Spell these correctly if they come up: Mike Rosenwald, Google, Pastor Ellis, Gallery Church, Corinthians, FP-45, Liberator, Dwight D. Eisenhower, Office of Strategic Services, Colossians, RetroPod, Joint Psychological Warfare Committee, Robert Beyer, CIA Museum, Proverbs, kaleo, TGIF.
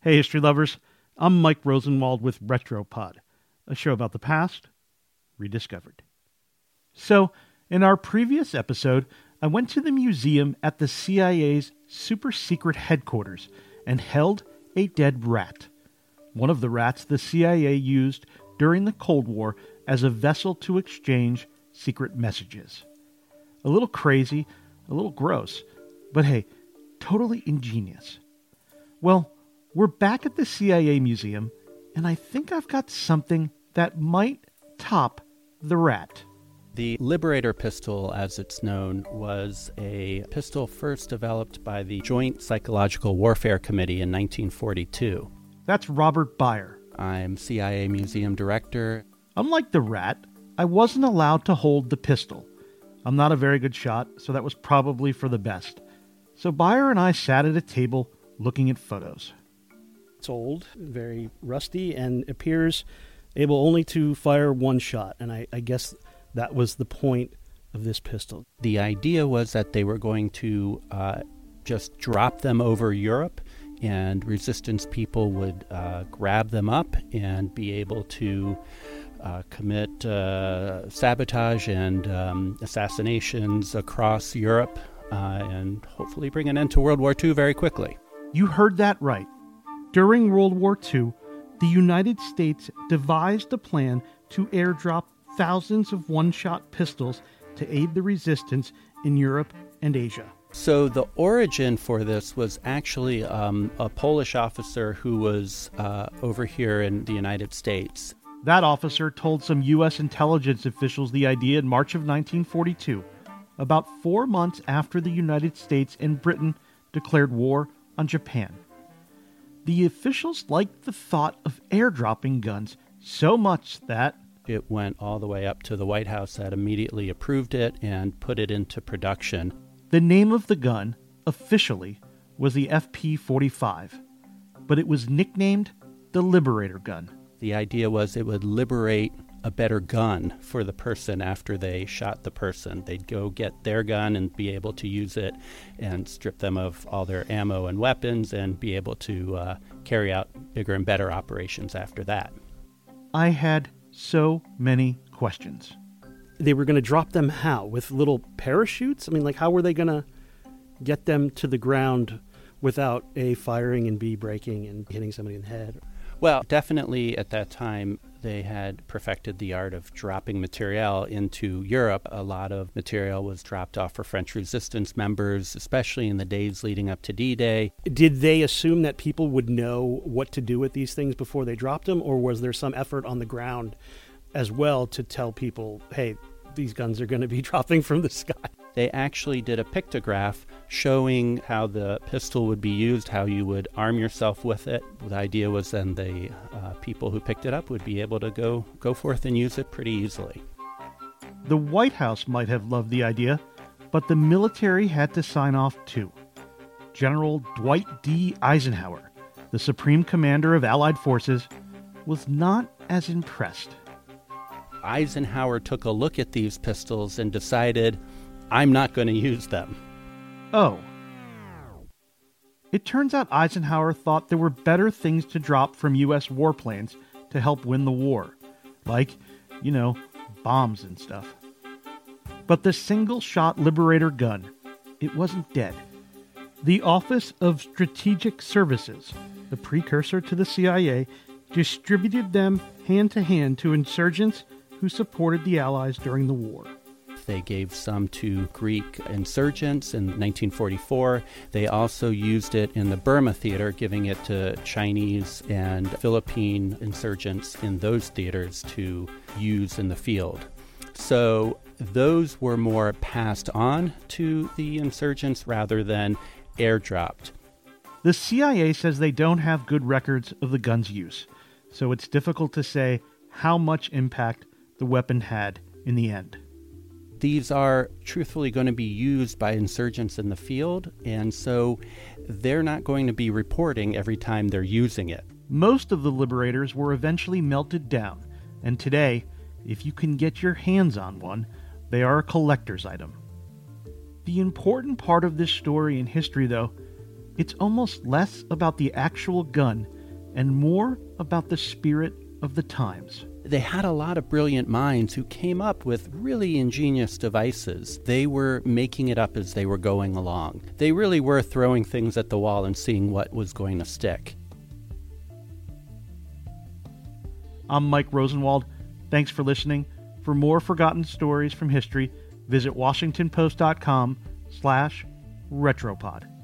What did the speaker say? Hey, history lovers. I'm Mike Rosenwald with RetroPod, a show about the past rediscovered. So, in our previous episode, I went to the museum at the CIA's super-secret headquarters and held a dead rat, one of the rats the CIA used during the Cold War as a vessel to exchange secret messages. A little crazy, a little gross, but hey, totally ingenious. Well, we're back at the CIA Museum, and I think I've got something that might top the rat. The Liberator pistol, as it's known, was a pistol first developed by the Joint Psychological Warfare Committee in 1942. That's Robert Beyer. I'm CIA Museum Director. Unlike the rat, I wasn't allowed to hold the pistol. I'm not a very good shot, so that was probably for the best. So Beyer and I sat at a table looking at photos. It's old, very rusty, and appears able only to fire one shot. And I guess that was the point of this pistol. The idea was that they were going to just drop them over Europe, and resistance people would grab them up and be able to commit sabotage and assassinations across Europe and hopefully bring an end to World War II very quickly. You heard that right. During World War II, the United States devised a plan to airdrop thousands of one-shot pistols to aid the resistance in Europe and Asia. So the origin for this was actually a Polish officer who was over here in the United States. That officer told some U.S. intelligence officials the idea in March of 1942, about 4 months after the United States and Britain declared war on Japan. The officials liked the thought of airdropping guns so much that it went all the way up to the White House that immediately approved it and put it into production. The name of the gun, officially, was the FP-45, but it was nicknamed the Liberator gun. The idea was it would liberate a better gun for the person after they shot the person. They'd go get their gun and be able to use it and strip them of all their ammo and weapons and be able to carry out bigger and better operations after that. I had so many questions. They were going to drop them how? With little parachutes? I mean, like, how were they going to get them to the ground without A, firing, and B, breaking and hitting somebody in the head? Well, definitely at that time, they had perfected the art of dropping materiel into Europe. A lot of materiel was dropped off for French resistance members, especially in the days leading up to D-Day. Did they assume that people would know what to do with these things before they dropped them, or was there some effort on the ground as well to tell people, hey, these guns are going to be dropping from the sky? They actually did a pictograph showing how the pistol would be used, how you would arm yourself with it. The idea was then the people who picked it up would be able to go forth and use it pretty easily. The White House might have loved the idea, but the military had to sign off too. General Dwight D. Eisenhower, the Supreme Commander of Allied Forces, was not as impressed. Eisenhower took a look at these pistols and decided, I'm not going to use them. Oh. It turns out Eisenhower thought there were better things to drop from U.S. warplanes to help win the war. Like, you know, bombs and stuff. But the single-shot Liberator gun, it wasn't dead. The Office of Strategic Services, the precursor to the CIA, distributed them hand-to-hand to insurgents who supported the Allies during the war. They gave some to Greek insurgents in 1944. They also used it in the Burma theater, giving it to Chinese and Philippine insurgents in those theaters to use in the field. So those were more passed on to the insurgents rather than airdropped. The CIA says they don't have good records of the gun's use, so it's difficult to say how much impact the weapon had in the end. These are truthfully going to be used by insurgents in the field, and so they're not going to be reporting every time they're using it. Most of the Liberators were eventually melted down, and today, if you can get your hands on one, they are a collector's item. The important part of this story in history, though, It's almost less about the actual gun and more about the spirit of the times. They had a lot of brilliant minds who came up with really ingenious devices. They were making it up as they were going along. They really were throwing things at the wall and seeing what was going to stick. I'm Mike Rosenwald. Thanks for listening. For more forgotten stories from history, visit WashingtonPost.com/retropod.